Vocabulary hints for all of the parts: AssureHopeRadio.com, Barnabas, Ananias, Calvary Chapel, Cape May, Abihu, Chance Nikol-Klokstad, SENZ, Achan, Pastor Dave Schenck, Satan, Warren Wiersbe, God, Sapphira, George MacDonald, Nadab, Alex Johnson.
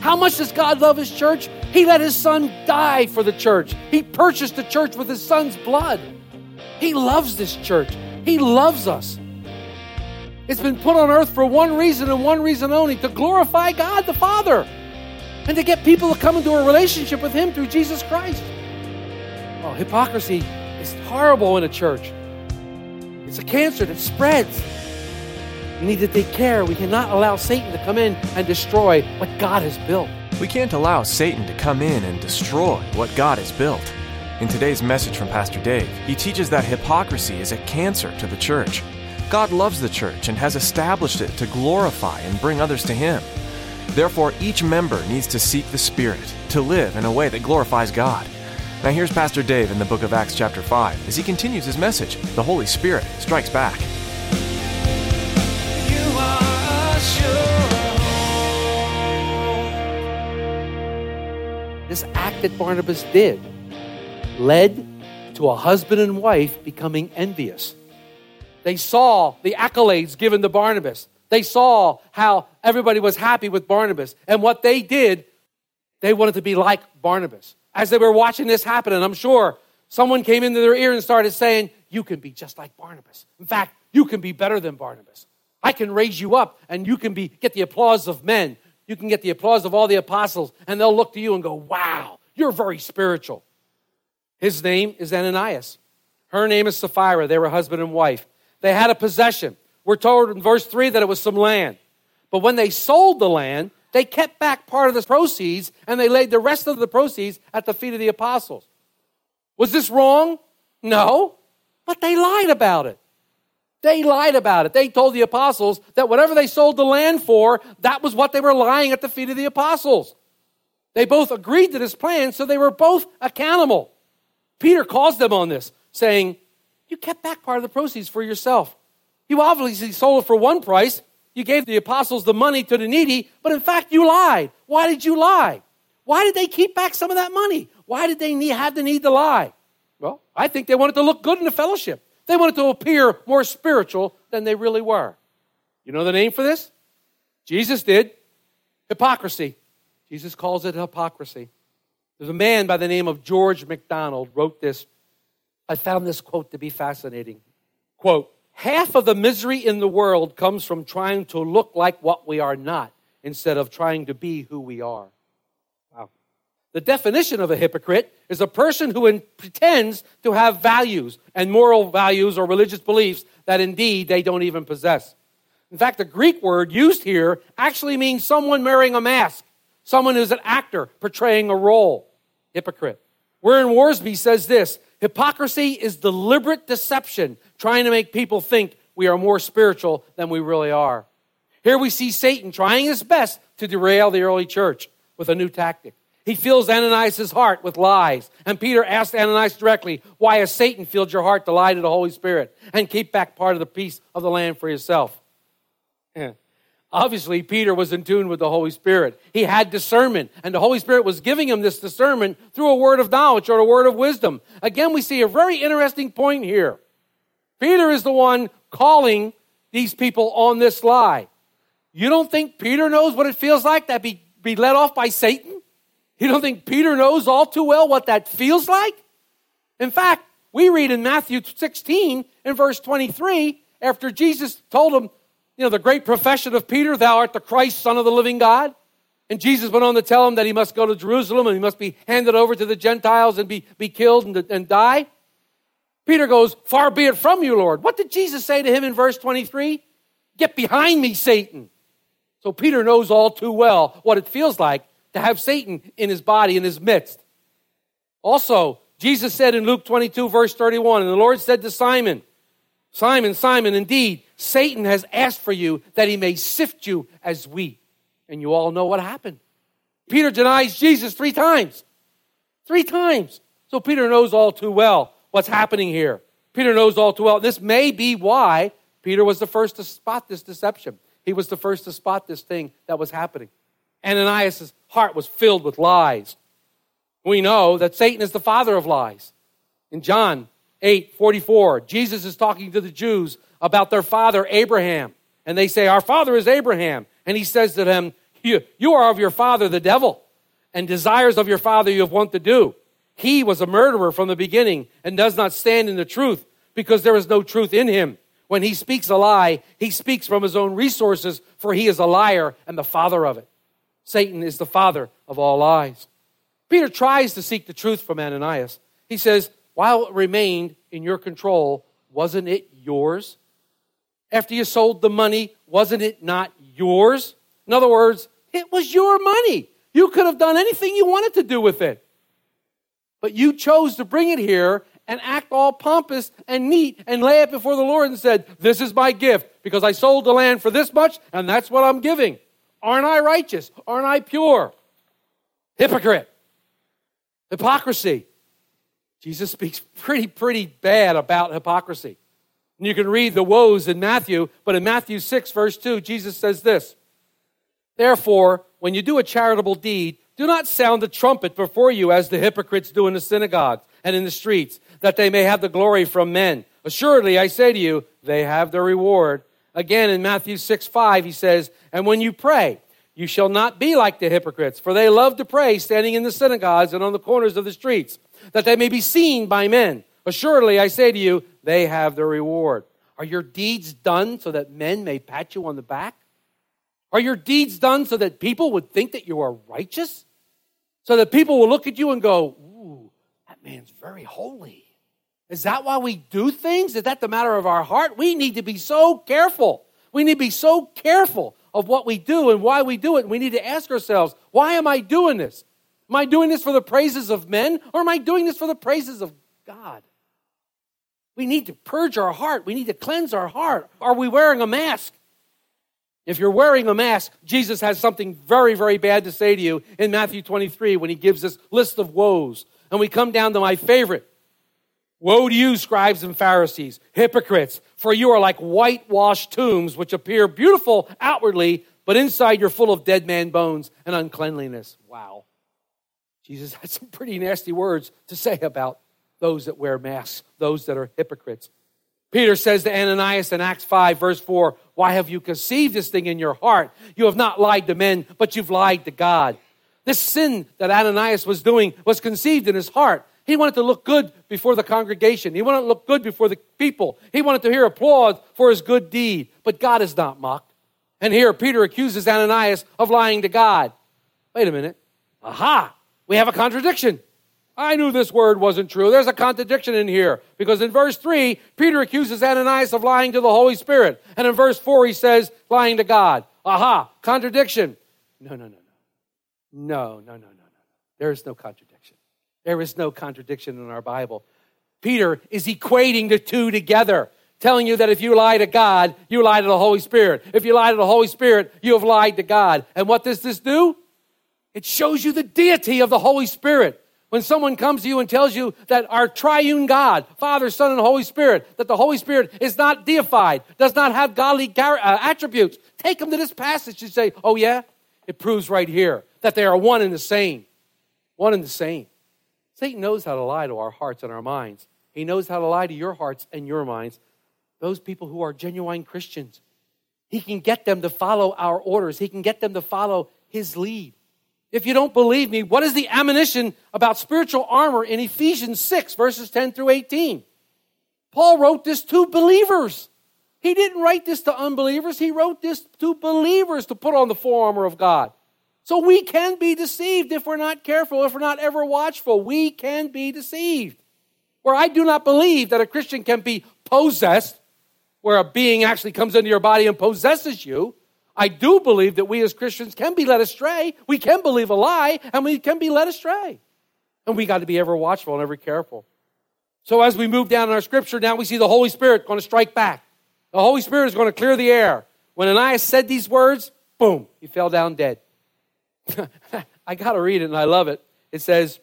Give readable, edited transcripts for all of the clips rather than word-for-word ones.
How much does God love His church? He let His Son die for the church. He purchased the church with His Son's blood. He loves this church. He loves us. It's been put on earth for one reason and one reason only, to glorify God the Father and to get people to come into a relationship with Him through Jesus Christ. Oh, hypocrisy is horrible in a church. It's a cancer that spreads. We need to take care. We cannot allow Satan to come in and destroy what God has built. We can't allow Satan to come in and destroy what God has built. In today's message from Pastor Dave, he teaches that hypocrisy is a cancer to the church. God loves the church and has established it to glorify and bring others to Him. Therefore, each member needs to seek the Spirit to live in a way that glorifies God. Now here's Pastor Dave in the book of Acts chapter 5 as he continues his message, The Holy Spirit Strikes Back. This act that Barnabas did led to a husband and wife becoming envious. They saw the accolades given to Barnabas. They saw how everybody was happy with Barnabas. And what they did, they wanted to be like Barnabas. As they were watching this happen, and I'm sure someone came into their ear and started saying, you can be just like Barnabas. In fact, you can be better than Barnabas. I can raise you up and you can get the applause of men. You can get the applause of all the apostles, and they'll look to you and go, wow, you're very spiritual. His name is Ananias. Her name is Sapphira. They were husband and wife. They had a possession. We're told in verse 3 that it was some land. But when they sold the land, they kept back part of the proceeds, and they laid the rest of the proceeds at the feet of the apostles. Was this wrong? No, but they lied about it. They lied about it. They told the apostles that whatever they sold the land for, that was what they were lying at the feet of the apostles. They both agreed to this plan, so they were both accountable. Peter calls them on this, saying, you kept back part of the proceeds for yourself. You obviously sold it for one price. You gave the apostles the money to the needy, but in fact, you lied. Why did you lie? Why did they keep back some of that money? Why did they have the need to lie? Well, I think they wanted to look good in the fellowship. They wanted to appear more spiritual than they really were. You know the name for this? Jesus did. Hypocrisy. Jesus calls it hypocrisy. There's a man by the name of George MacDonald wrote this. I found this quote to be fascinating. Quote, half of the misery in the world comes from trying to look like what we are not instead of trying to be who we are. Wow. The definition of a hypocrite is a person who pretends to have values and moral values or religious beliefs that indeed they don't even possess. In fact, the Greek word used here actually means someone wearing a mask, someone who's an actor portraying a role, hypocrite. Warren Wiersbe says this, hypocrisy is deliberate deception, trying to make people think we are more spiritual than we really are. Here we see Satan trying his best to derail the early church with a new tactic. He fills Ananias' heart with lies. And Peter asked Ananias directly, why has Satan filled your heart to lie to the Holy Spirit and keep back part of the piece of the land for yourself? Yeah. Obviously, Peter was in tune with the Holy Spirit. He had discernment, and the Holy Spirit was giving him this discernment through a word of knowledge or a word of wisdom. Again, we see a very interesting point here. Peter is the one calling these people on this lie. You don't think Peter knows what it feels like to be led off by Satan? You don't think Peter knows all too well what that feels like? In fact, we read in Matthew 16, in verse 23, after Jesus told him, the great profession of Peter, thou art the Christ, Son of the living God. And Jesus went on to tell him that he must go to Jerusalem and he must be handed over to the Gentiles and be killed and die. Peter goes, far be it from you, Lord. What did Jesus say to him in verse 23? Get behind me, Satan. So Peter knows all too well what it feels like to have Satan in his body, in his midst. Also, Jesus said in Luke 22, verse 31, and the Lord said to Simon, Simon, Simon, indeed, Satan has asked for you that he may sift you as wheat. And you all know what happened. Peter denies Jesus 3 times. 3 times. So Peter knows all too well what's happening here. Peter knows all too well. This may be why Peter was the first to spot this deception. He was the first to spot this thing that was happening. Ananias' heart was filled with lies. We know that Satan is the father of lies. In John 8:44, Jesus is talking to the Jews about their father Abraham. And they say, our father is Abraham. And he says to them, you are of your father the devil, and desires of your father you have want to do. He was a murderer from the beginning and does not stand in the truth because there is no truth in him. When he speaks a lie, he speaks from his own resources, for he is a liar and the father of it. Satan is the father of all lies. Peter tries to seek the truth from Ananias. He says, while it remained in your control, wasn't it yours? After you sold the money, wasn't it not yours? In other words, it was your money. You could have done anything you wanted to do with it. But you chose to bring it here and act all pompous and neat and lay it before the Lord and said, this is my gift because I sold the land for this much and that's what I'm giving. Aren't I righteous? Aren't I pure? Hypocrite. Hypocrisy. Jesus speaks pretty bad about hypocrisy. And you can read the woes in Matthew, but in Matthew 6, verse 2, Jesus says this, therefore, when you do a charitable deed, do not sound the trumpet before you as the hypocrites do in the synagogues and in the streets, that they may have the glory from men. Assuredly, I say to you, they have their reward. Again, in Matthew 6:5, he says, and when you pray, you shall not be like the hypocrites, for they love to pray standing in the synagogues and on the corners of the streets, that they may be seen by men. Assuredly, I say to you, they have their reward. Are your deeds done so that men may pat you on the back? Are your deeds done so that people would think that you are righteous? So that people will look at you and go, ooh, that man's very holy. Is that why we do things? Is that the matter of our heart? We need to be so careful. We need to be so careful of what we do and why we do it. We need to ask ourselves, why am I doing this? Am I doing this for the praises of men, or am I doing this for the praises of God? We need to purge our heart. We need to cleanse our heart. Are we wearing a mask? If you're wearing a mask, Jesus has something very, very bad to say to you in Matthew 23 when he gives this list of woes. And we come down to my favorite. Woe to you, scribes and Pharisees, hypocrites, for you are like whitewashed tombs, which appear beautiful outwardly, but inside you're full of dead man bones and uncleanliness. Wow. Jesus had some pretty nasty words to say about those that wear masks, those that are hypocrites. Peter says to Ananias in Acts 5, verse 4, why have you conceived this thing in your heart? You have not lied to men, but you've lied to God. This sin that Ananias was doing was conceived in his heart. He wanted to look good before the congregation. He wanted to look good before the people. He wanted to hear applause for his good deed. But God is not mocked. And here Peter accuses Ananias of lying to God. Wait a minute. Aha! We have a contradiction. I knew this word wasn't true. There's a contradiction in here because in verse 3, Peter accuses Ananias of lying to the Holy Spirit. And in verse 4, he says, lying to God. Aha, contradiction. No. There is no contradiction. There is no contradiction in our Bible. Peter is equating the two together, telling you that if you lie to God, you lie to the Holy Spirit. If you lie to the Holy Spirit, you have lied to God. And what does this do? It shows you the deity of the Holy Spirit. When someone comes to you and tells you that our triune God, Father, Son, and Holy Spirit, that the Holy Spirit is not deified, does not have godly attributes, take them to this passage and say, oh yeah? It proves right here that they are one and the same. One and the same. Satan knows how to lie to our hearts and our minds. He knows how to lie to your hearts and your minds. Those people who are genuine Christians, he can get them to follow our orders. He can get them to follow his lead. If you don't believe me, what is the admonition about spiritual armor in Ephesians 6, verses 10 through 18? Paul wrote this to believers. He didn't write this to unbelievers. He wrote this to believers to put on the full armor of God. So we can be deceived if we're not careful, if we're not ever watchful. We can be deceived. Where I do not believe that a Christian can be possessed, where a being actually comes into your body and possesses you, I do believe that we as Christians can be led astray. We can believe a lie, and we can be led astray. And we got to be ever watchful and ever careful. So as we move down in our scripture, now we see the Holy Spirit going to strike back. The Holy Spirit is going to clear the air. When Ananias said these words, boom, he fell down dead. I got to read it, and I love it. It says,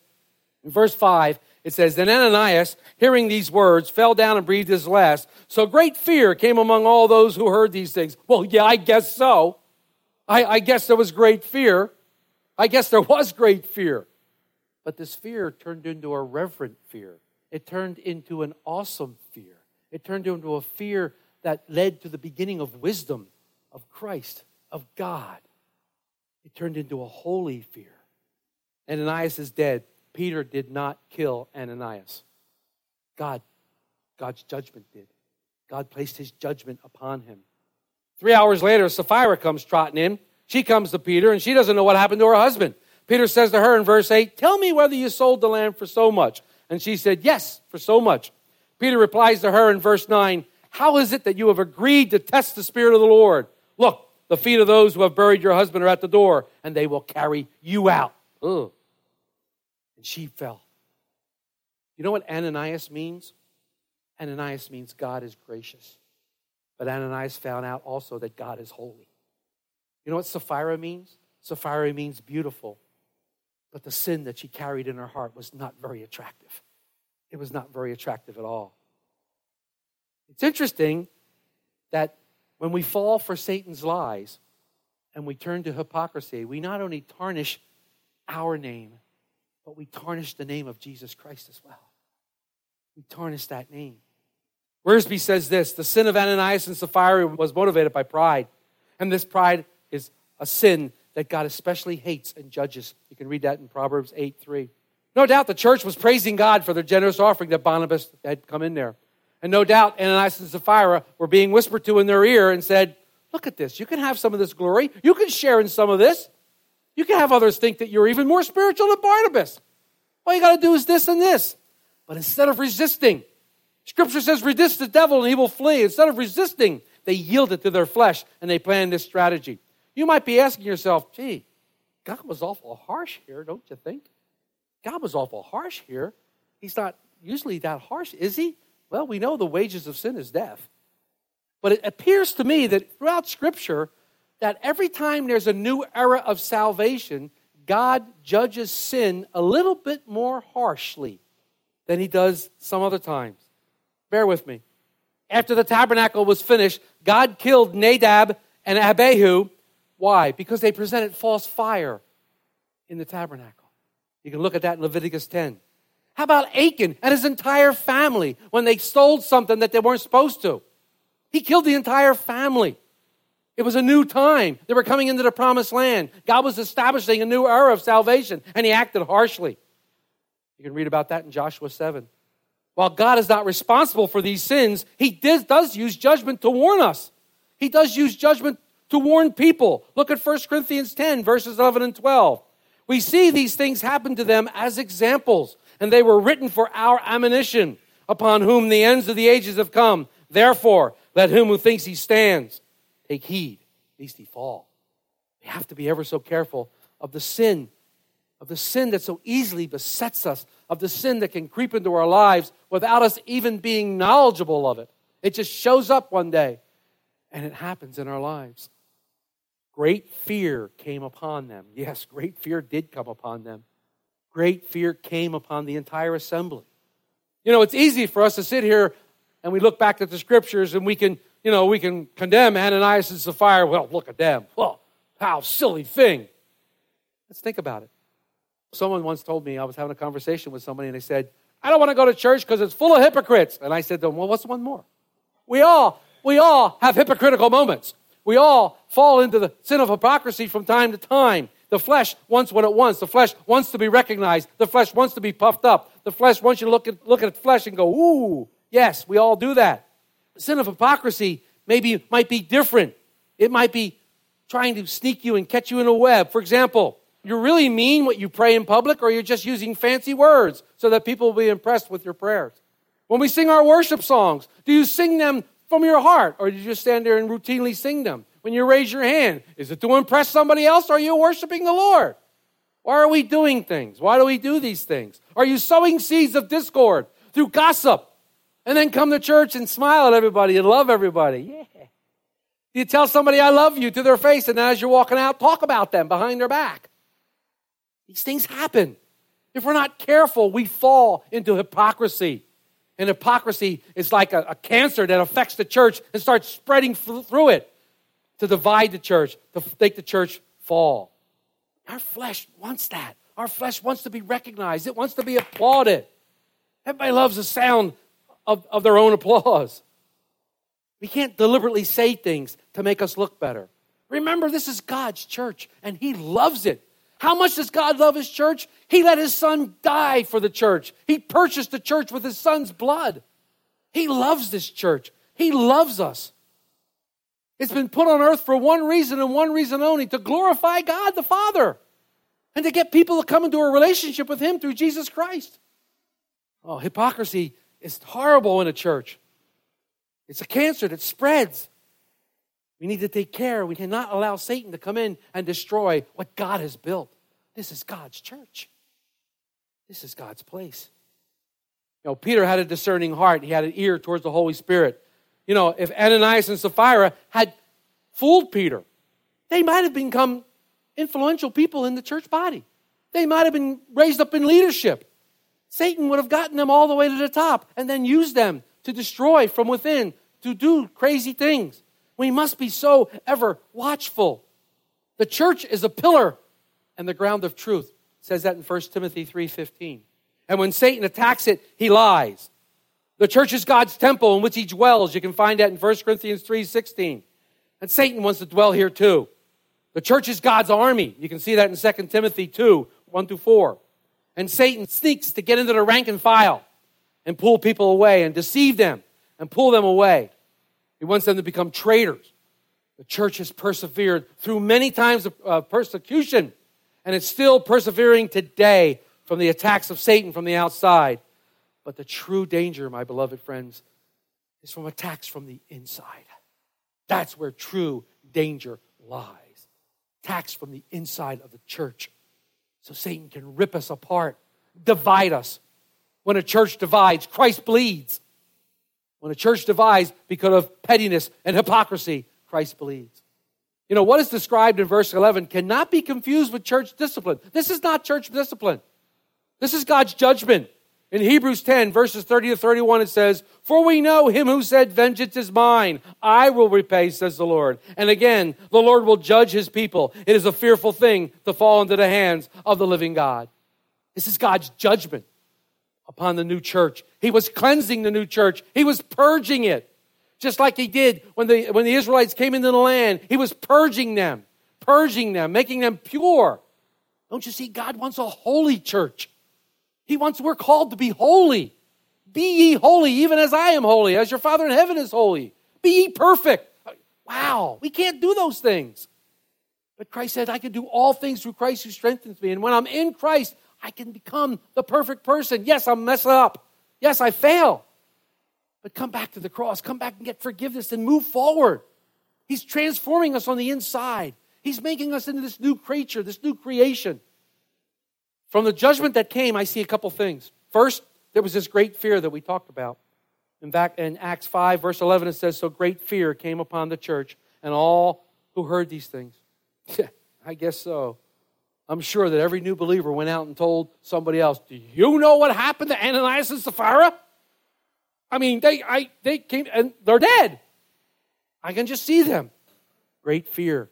in verse 5, it says, Then Ananias, hearing these words, fell down and breathed his last. So great fear came among all those who heard these things. Well, yeah, I guess so. I guess there was great fear. I guess there was great fear. But this fear turned into a reverent fear. It turned into an awesome fear. It turned into a fear that led to the beginning of wisdom, of Christ, of God. It turned into a holy fear. Ananias is dead. Peter did not kill Ananias. God's judgment did. God placed his judgment upon him. 3 hours later, Sapphira comes trotting in. She comes to Peter, and she doesn't know what happened to her husband. Peter says to her in verse 8, Tell me whether you sold the land for so much. And she said, Yes, for so much. Peter replies to her in verse 9, How is it that you have agreed to test the Spirit of the Lord? Look, the feet of those who have buried your husband are at the door, and they will carry you out. Ugh. And she fell. You know what Ananias means? Ananias means God is gracious. But Ananias found out also that God is holy. You know what Sapphira means? Sapphira means beautiful. But the sin that she carried in her heart was not very attractive. It was not very attractive at all. It's interesting that when we fall for Satan's lies and we turn to hypocrisy, we not only tarnish our name, but we tarnish the name of Jesus Christ as well. We tarnish that name. Wiersbe says this, The sin of Ananias and Sapphira was motivated by pride. And this pride is a sin that God especially hates and judges. You can read that in Proverbs 8:3. No doubt the church was praising God for their generous offering that Barnabas had come in there. And no doubt Ananias and Sapphira were being whispered to in their ear and said, Look at this. You can have some of this glory. You can share in some of this. You can have others think that you're even more spiritual than Barnabas. All you got to do is this and this. But instead of resisting, Scripture says, resist the devil and he will flee. Instead of resisting, they yielded to their flesh and they planned this strategy. You might be asking yourself, gee, God was awful harsh here, don't you think? God was awful harsh here. He's not usually that harsh, is he? Well, we know the wages of sin is death. But it appears to me that throughout Scripture, that every time there's a new era of salvation, God judges sin a little bit more harshly than he does some other times. Bear with me. After the tabernacle was finished, God killed Nadab and Abihu. Why? Because they presented false fire in the tabernacle. You can look at that in Leviticus 10. How about Achan and his entire family when they stole something that they weren't supposed to? He killed the entire family. It was a new time. They were coming into the promised land. God was establishing a new era of salvation, and he acted harshly. You can read about that in Joshua 7. While God is not responsible for these sins, he does use judgment to warn us. He does use judgment to warn people. Look at 1 Corinthians 10, verses 11 and 12. We see these things happen to them as examples, and they were written for our admonition, upon whom the ends of the ages have come. Therefore, let him who thinks he stands take heed, lest he fall. We have to be ever so careful of the sin that so easily besets us, of the sin that can creep into our lives without us even being knowledgeable of it. It just shows up one day, and it happens in our lives. Great fear came upon them. Yes, great fear did come upon them. Great fear came upon the entire assembly. You know, it's easy for us to sit here and we look back at the scriptures and we can condemn Ananias and Sapphira. Well, look at them. Well, how silly thing. Let's think about it. Someone once told me, I was having a conversation with somebody, and they said, I don't want to go to church because it's full of hypocrites. And I said to them, well, what's one more? We all have hypocritical moments. We all fall into the sin of hypocrisy from time to time. The flesh wants what it wants. The flesh wants to be recognized. The flesh wants to be puffed up. The flesh wants you to look at flesh and go, ooh, yes, we all do that. The sin of hypocrisy might be different. It might be trying to sneak you and catch you in a web. For example, you really mean what you pray in public, or you're just using fancy words so that people will be impressed with your prayers. When we sing our worship songs, do you sing them from your heart, or do you just stand there and routinely sing them? When you raise your hand, is it to impress somebody else, or are you worshiping the Lord? Why are we doing things? Why do we do these things? Are you sowing seeds of discord through gossip and then come to church and smile at everybody and love everybody. Yeah. You tell somebody I love you to their face, and as you're walking out, talk about them behind their back. These things happen. If we're not careful, we fall into hypocrisy. And hypocrisy is like a cancer that affects the church and starts spreading through it to divide the church, to make the church fall. Our flesh wants that. Our flesh wants to be recognized. It wants to be applauded. Everybody loves the sound of their own applause. We can't deliberately say things to make us look better. Remember, this is God's church, and he loves it. How much does God love his church? He let his son die for the church. He purchased the church with his son's blood. He loves this church. He loves us. It's been put on earth for one reason and one reason only, to glorify God the Father and to get people to come into a relationship with him through Jesus Christ. Oh, hypocrisy is horrible in a church. It's a cancer that spreads. We need to take care. We cannot allow Satan to come in and destroy what God has built. This is God's church. This is God's place. You know, Peter had a discerning heart. He had an ear towards the Holy Spirit. You know, if Ananias and Sapphira had fooled Peter, they might have become influential people in the church body. They might have been raised up in leadership. Satan would have gotten them all the way to the top and then used them to destroy from within, to do crazy things. We must be so ever watchful. The church is a pillar and the ground of truth. It says that in 1 Timothy 3:15. And when Satan attacks it, he lies. The church is God's temple in which he dwells. You can find that in 1 Corinthians 3:16. And Satan wants to dwell here too. The church is God's army. You can see that in 2 Timothy 2:1-4. And Satan sneaks to get into the rank and file and pull people away and deceive them and pull them away. He wants them to become traitors. The church has persevered through many times of persecution, and it's still persevering today from the attacks of Satan from the outside. But the true danger, my beloved friends, is from attacks from the inside. That's where true danger lies. Attacks from the inside of the church. So Satan can rip us apart, divide us. When a church divides, Christ bleeds. When a church divides because of pettiness and hypocrisy, Christ bleeds. You know, what is described in verse 11 cannot be confused with church discipline. This is not church discipline. This is God's judgment. In Hebrews 10, verses 30-31, it says, "For we know him who said, 'Vengeance is mine, I will repay,' says the Lord. And again, the Lord will judge his people. It is a fearful thing to fall into the hands of the living God." This is God's judgment upon the new church. He was cleansing the new church. He was purging it. Just like he did when the Israelites came into the land, he was purging them, making them pure. Don't you see? God wants a holy church. We're called to be holy. Be ye holy, even as I am holy, as your Father in heaven is holy. Be ye perfect. Wow, we can't do those things. But Christ said, I can do all things through Christ who strengthens me. And when I'm in Christ, I can become the perfect person. Yes, I'll mess up. Yes, I fail. But come back to the cross. Come back and get forgiveness and move forward. He's transforming us on the inside. He's making us into this new creature, this new creation. From the judgment that came, I see a couple things. First, there was this great fear that we talked about. In fact, in Acts 5, verse 11, it says, "So great fear came upon the church and all who heard these things." I guess so. I'm sure that every new believer went out and told somebody else, "Do you know what happened to Ananias and Sapphira? I mean, they came and they're dead. I can just see them." Great fear.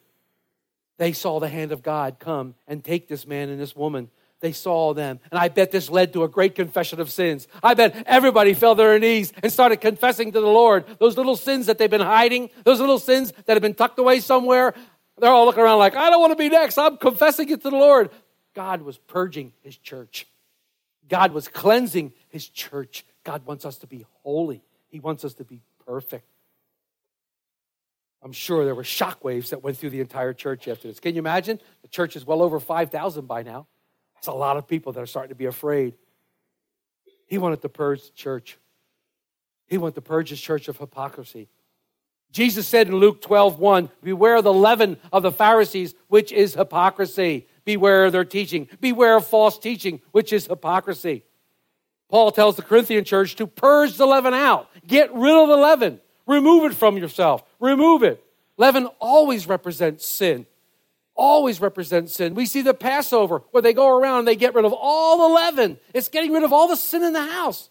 They saw the hand of God come and take this man and this woman. They saw them. And I bet this led to a great confession of sins. I bet everybody fell to their knees and started confessing to the Lord those little sins that they've been hiding, those little sins that have been tucked away somewhere. They're all looking around like, I don't want to be next. I'm confessing it to the Lord. God was purging his church. God was cleansing his church. God wants us to be holy. He wants us to be perfect. I'm sure there were shockwaves that went through the entire church after this. Can you imagine? The church is well over 5,000 by now. That's a lot of people that are starting to be afraid. He wanted to purge the church. He wanted to purge his church of hypocrisy. Jesus said in Luke 12:1, "Beware the leaven of the Pharisees, which is hypocrisy. Beware of their teaching. Beware of false teaching, which is hypocrisy." Paul tells the Corinthian church to purge the leaven out. Get rid of the leaven. Remove it from yourself. Remove it. Leaven always represents sin. Always represents sin. We see the Passover where they go around and they get rid of all the leaven. It's getting rid of all the sin in the house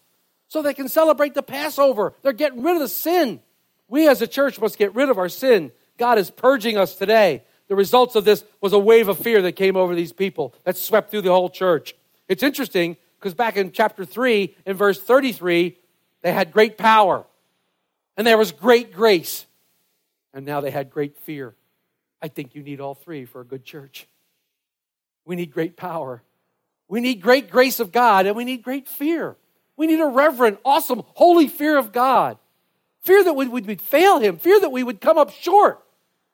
so they can celebrate the Passover. They're getting rid of the sin. We as a church must get rid of our sin. God is purging us today. The results of this was a wave of fear that came over these people that swept through the whole church. It's interesting because back in chapter 3, in verse 33, they had great power and there was great grace. And now they had great fear. I think you need all three for a good church. We need great power. We need great grace of God, and we need great fear. We need a reverent, awesome, holy fear of God. Fear that we would fail him. Fear that we would come up short.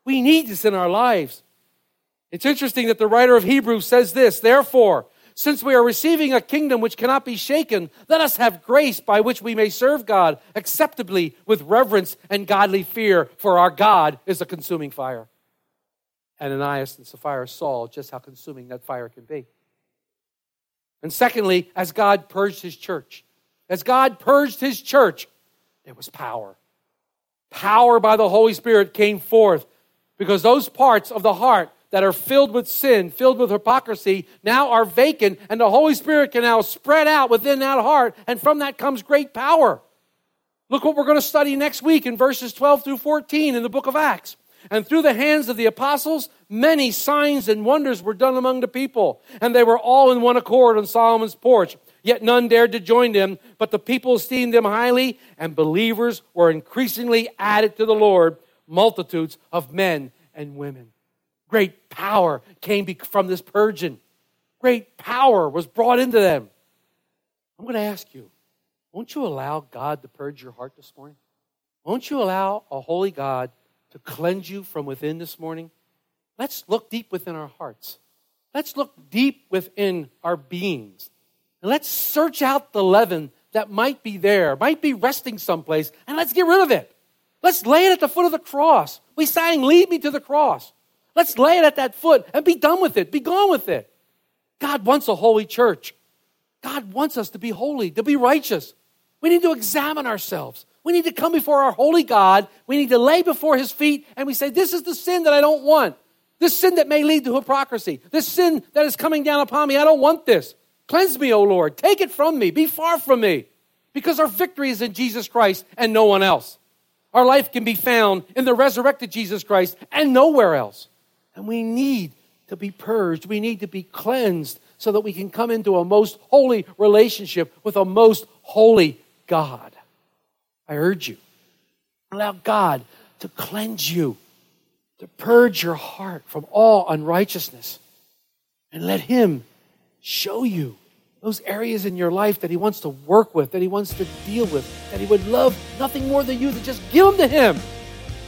We need this in our lives. It's interesting that the writer of Hebrews says this, therefore, since we are receiving a kingdom which cannot be shaken, let us have grace by which we may serve God acceptably with reverence and godly fear, for our God is a consuming fire. Ananias and Sapphira saw just how consuming that fire can be. And secondly, as God purged his church, there was power. Power by the Holy Spirit came forth because those parts of the heart that are filled with sin, filled with hypocrisy, now are vacant, and the Holy Spirit can now spread out within that heart, and from that comes great power. Look what we're going to study next week in verses 12 through 14 in the book of Acts. And through the hands of the apostles, many signs and wonders were done among the people. And they were all in one accord on Solomon's porch. Yet none dared to join them, but the people esteemed them highly, and believers were increasingly added to the Lord, multitudes of men and women. Great power came from this purging. Great power was brought into them. I'm going to ask you, won't you allow God to purge your heart this morning? Won't you allow a holy God to cleanse you from within this morning? Let's look deep within our hearts. Let's look deep within our beings. And let's search out the leaven that might be there, might be resting someplace, and let's get rid of it. Let's lay it at the foot of the cross. We sang, lead me to the cross. Let's lay it at that foot and be done with it, be gone with it. God wants a holy church. God wants us to be holy, to be righteous. We need to examine ourselves. We need to come before our holy God. We need to lay before his feet, and we say, this is the sin that I don't want. This sin that may lead to hypocrisy. This sin that is coming down upon me. I don't want this. Cleanse me, O Lord. Take it from me. Be far from me. Because our victory is in Jesus Christ and no one else. Our life can be found in the resurrected Jesus Christ and nowhere else. And we need to be purged. We need to be cleansed so that we can come into a most holy relationship with a most holy God. I urge you, allow God to cleanse you, to purge your heart from all unrighteousness, and let him show you those areas in your life that he wants to work with, that he wants to deal with, that he would love nothing more than you to just give them to him.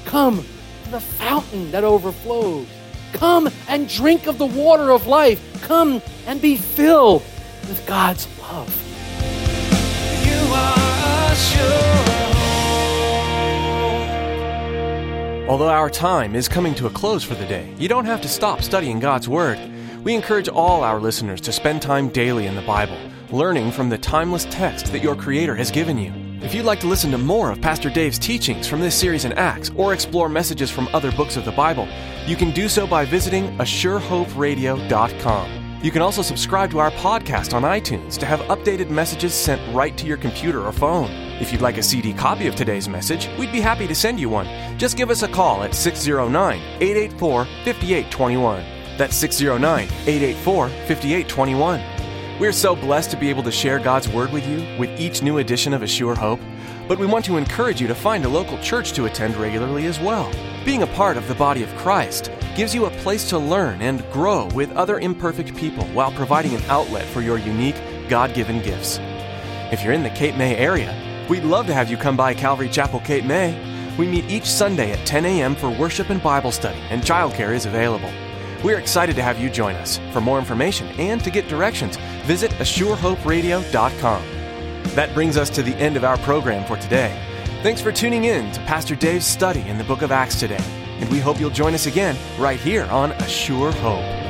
Come to the fountain that overflows. Come and drink of the water of life. Come and be filled with God's love. You are assured. Although our time is coming to a close for the day, you don't have to stop studying God's Word. We encourage all our listeners to spend time daily in the Bible, learning from the timeless text that your Creator has given you. If you'd like to listen to more of Pastor Dave's teachings from this series in Acts or explore messages from other books of the Bible, you can do so by visiting AssureHopeRadio.com. You can also subscribe to our podcast on iTunes to have updated messages sent right to your computer or phone. If you'd like a CD copy of today's message, we'd be happy to send you one. Just give us a call at 609-884-5821. That's 609-884-5821. We're so blessed to be able to share God's Word with you with each new edition of Assure Hope, but we want to encourage you to find a local church to attend regularly as well. Being a part of the body of Christ gives you a place to learn and grow with other imperfect people while providing an outlet for your unique God-given gifts. If you're in the Cape May area, we'd love to have you come by Calvary Chapel, Cape May. We meet each Sunday at 10 a.m. for worship and Bible study, and childcare is available. We're excited to have you join us. For more information and to get directions, visit AssureHopeRadio.com. That brings us to the end of our program for today. Thanks for tuning in to Pastor Dave's study in the book of Acts today, and we hope you'll join us again right here on Assure Hope.